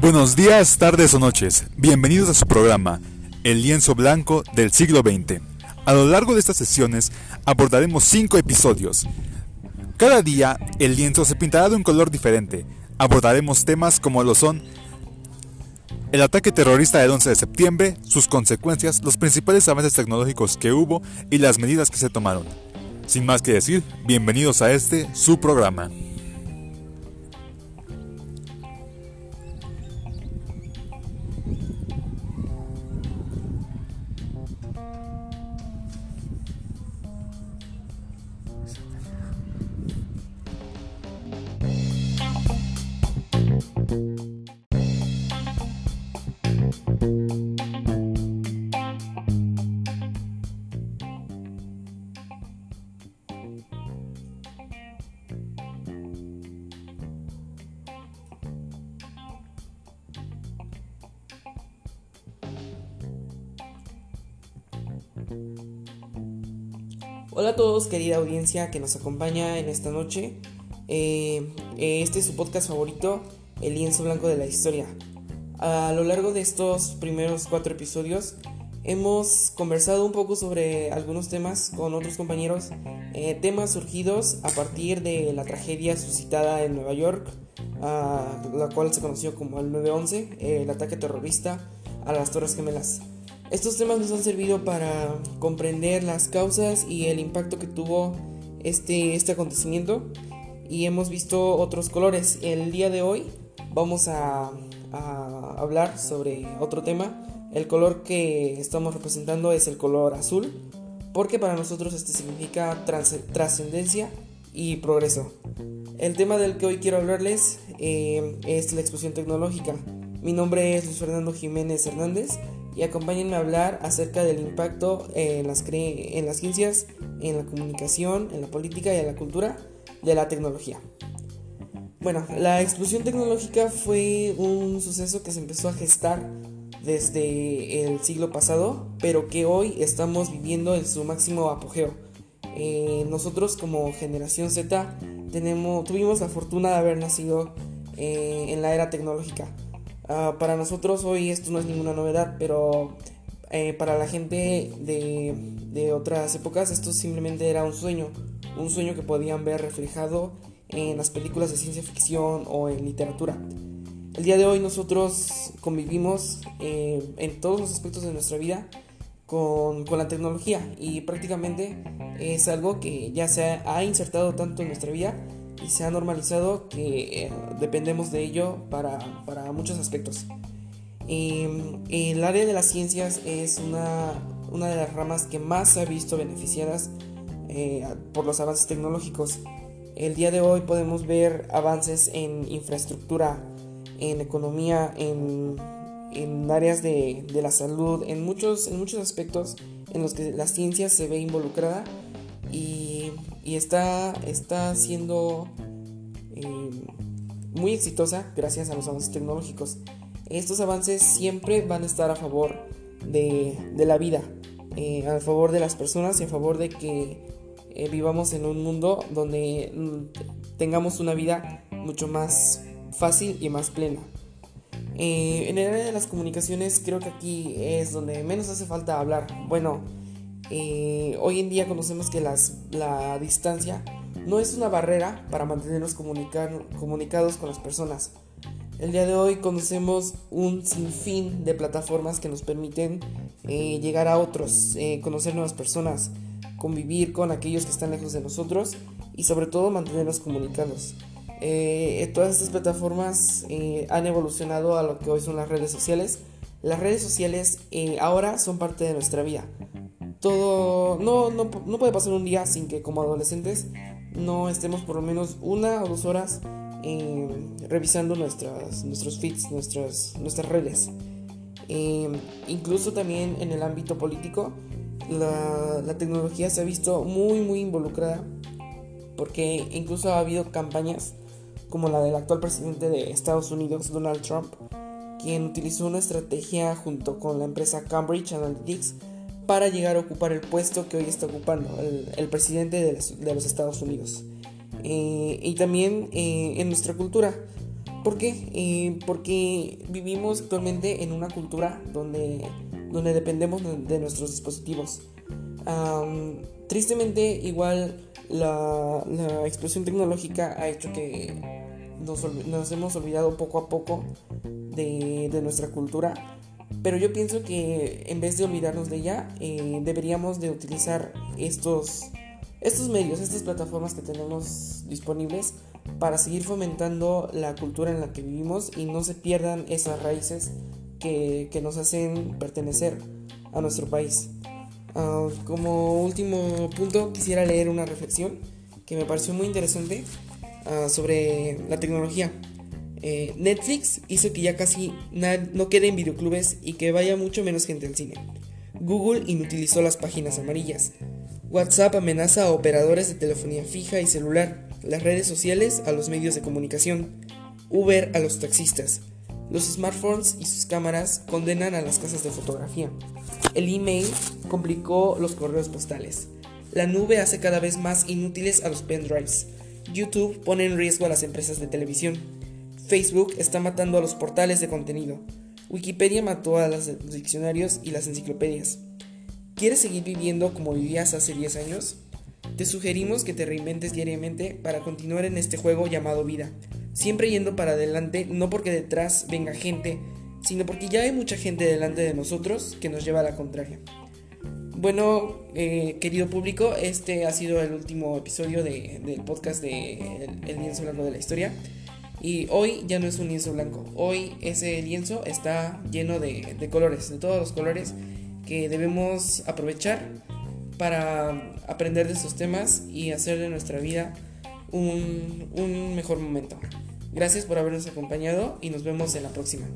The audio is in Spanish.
Buenos días, tardes o noches. Bienvenidos a su programa, El lienzo blanco del siglo XX. A lo largo de estas sesiones abordaremos 5 episodios. Cada día el lienzo se pintará de un color diferente. Abordaremos temas como lo son el ataque terrorista del 11 de septiembre, sus consecuencias, los principales avances tecnológicos que hubo y las medidas que se tomaron. Sin más que decir, bienvenidos a este, su programa. Hola a todos, querida audiencia que nos acompaña en esta noche. Este es su podcast favorito, El lienzo blanco de la historia. A lo largo de estos primeros 4 episodios hemos conversado un poco sobre algunos temas con otros compañeros, temas surgidos a partir de la tragedia suscitada en Nueva York, la cual se conoció como el 9/11, el ataque terrorista a las Torres Gemelas. Estos temas nos han servido para comprender las causas y el impacto que tuvo este acontecimiento, y hemos visto otros colores. El día de hoy vamos a hablar sobre otro tema. El color que estamos representando es el color azul, porque para nosotros este significa trascendencia y progreso. El tema del que hoy quiero hablarles es la explosión tecnológica. Mi nombre es Luis Fernando Jiménez Hernández, y acompáñenme a hablar acerca del impacto en las ciencias, en la comunicación, en la política y en la cultura de la tecnología. Bueno, la explosión tecnológica fue un suceso que se empezó a gestar desde el siglo pasado, pero que hoy estamos viviendo en su máximo apogeo. Nosotros como generación Z tuvimos la fortuna de haber nacido en la era tecnológica. Para nosotros hoy esto no es ninguna novedad, pero para la gente de otras épocas esto simplemente era un sueño que podían ver reflejado en las películas de ciencia ficción o en literatura. El día de hoy nosotros convivimos en todos los aspectos de nuestra vida con la tecnología, y prácticamente es algo que ya se ha insertado tanto en nuestra vida y se ha normalizado que dependemos de ello para muchos aspectos. El área de las ciencias es una de las ramas que más se ha visto beneficiadas por los avances tecnológicos. El día de hoy podemos ver avances en infraestructura, en economía, en áreas de la salud, en muchos aspectos en los que la ciencia se ve involucrada y está siendo muy exitosa gracias a los avances tecnológicos. Estos avances siempre van a estar a favor de la vida, a favor de las personas y a favor de que vivamos en un mundo donde tengamos una vida mucho más fácil y más plena. En el área de las comunicaciones creo que aquí es donde menos hace falta hablar. Bueno, hoy en día conocemos que la distancia no es una barrera para mantenernos comunicados con las personas. El día de hoy conocemos un sinfín de plataformas que nos permiten llegar a otros, conocer nuevas personas, convivir con aquellos que están lejos de nosotros y sobre todo mantenernos comunicados. Todas estas plataformas han evolucionado a lo que hoy son las redes sociales. Las redes sociales ahora son parte de nuestra vida. No puede pasar un día sin que como adolescentes no estemos por lo menos 1 o 2 horas revisando nuestros feeds, nuestras redes. Incluso también en el ámbito político, la tecnología se ha visto muy, muy involucrada, porque incluso ha habido campañas como la del actual presidente de Estados Unidos, Donald Trump, quien utilizó una estrategia junto con la empresa Cambridge Analytica para llegar a ocupar el puesto que hoy está ocupando el presidente de los Estados Unidos. Y también en nuestra cultura. ¿Por qué? Porque vivimos actualmente en una cultura donde dependemos de nuestros dispositivos. Tristemente, igual la explosión tecnológica ha hecho que nos hemos olvidado poco a poco de nuestra cultura, pero yo pienso que en vez de olvidarnos de ella, deberíamos de utilizar estos medios, estas plataformas que tenemos disponibles para seguir fomentando la cultura en la que vivimos y no se pierdan esas raíces que nos hacen pertenecer a nuestro país. Como último punto, quisiera leer una reflexión que me pareció muy interesante sobre la tecnología. Netflix hizo que ya casi no queden videoclubes y que vaya mucho menos gente al cine. Google inutilizó las páginas amarillas. WhatsApp amenaza a operadores de telefonía fija y celular, las redes sociales a los medios de comunicación, Uber a los taxistas, los smartphones y sus cámaras condenan a las casas de fotografía, el email complicó los correos postales, la nube hace cada vez más inútiles a los pendrives, YouTube pone en riesgo a las empresas de televisión, Facebook está matando a los portales de contenido, Wikipedia mató a los diccionarios y las enciclopedias. ¿Quieres seguir viviendo como vivías hace 10 años? Te sugerimos que te reinventes diariamente para continuar en este juego llamado vida, siempre yendo para adelante, no porque detrás venga gente, sino porque ya hay mucha gente delante de nosotros que nos lleva a la contraria. Bueno, querido público, este ha sido el último episodio del podcast de El Lienzo Blanco de la Historia. Y hoy ya no es un lienzo blanco, hoy ese lienzo está lleno de colores, de todos los colores que debemos aprovechar para aprender de estos temas y hacer de nuestra vida un mejor momento. Gracias por habernos acompañado y nos vemos en la próxima.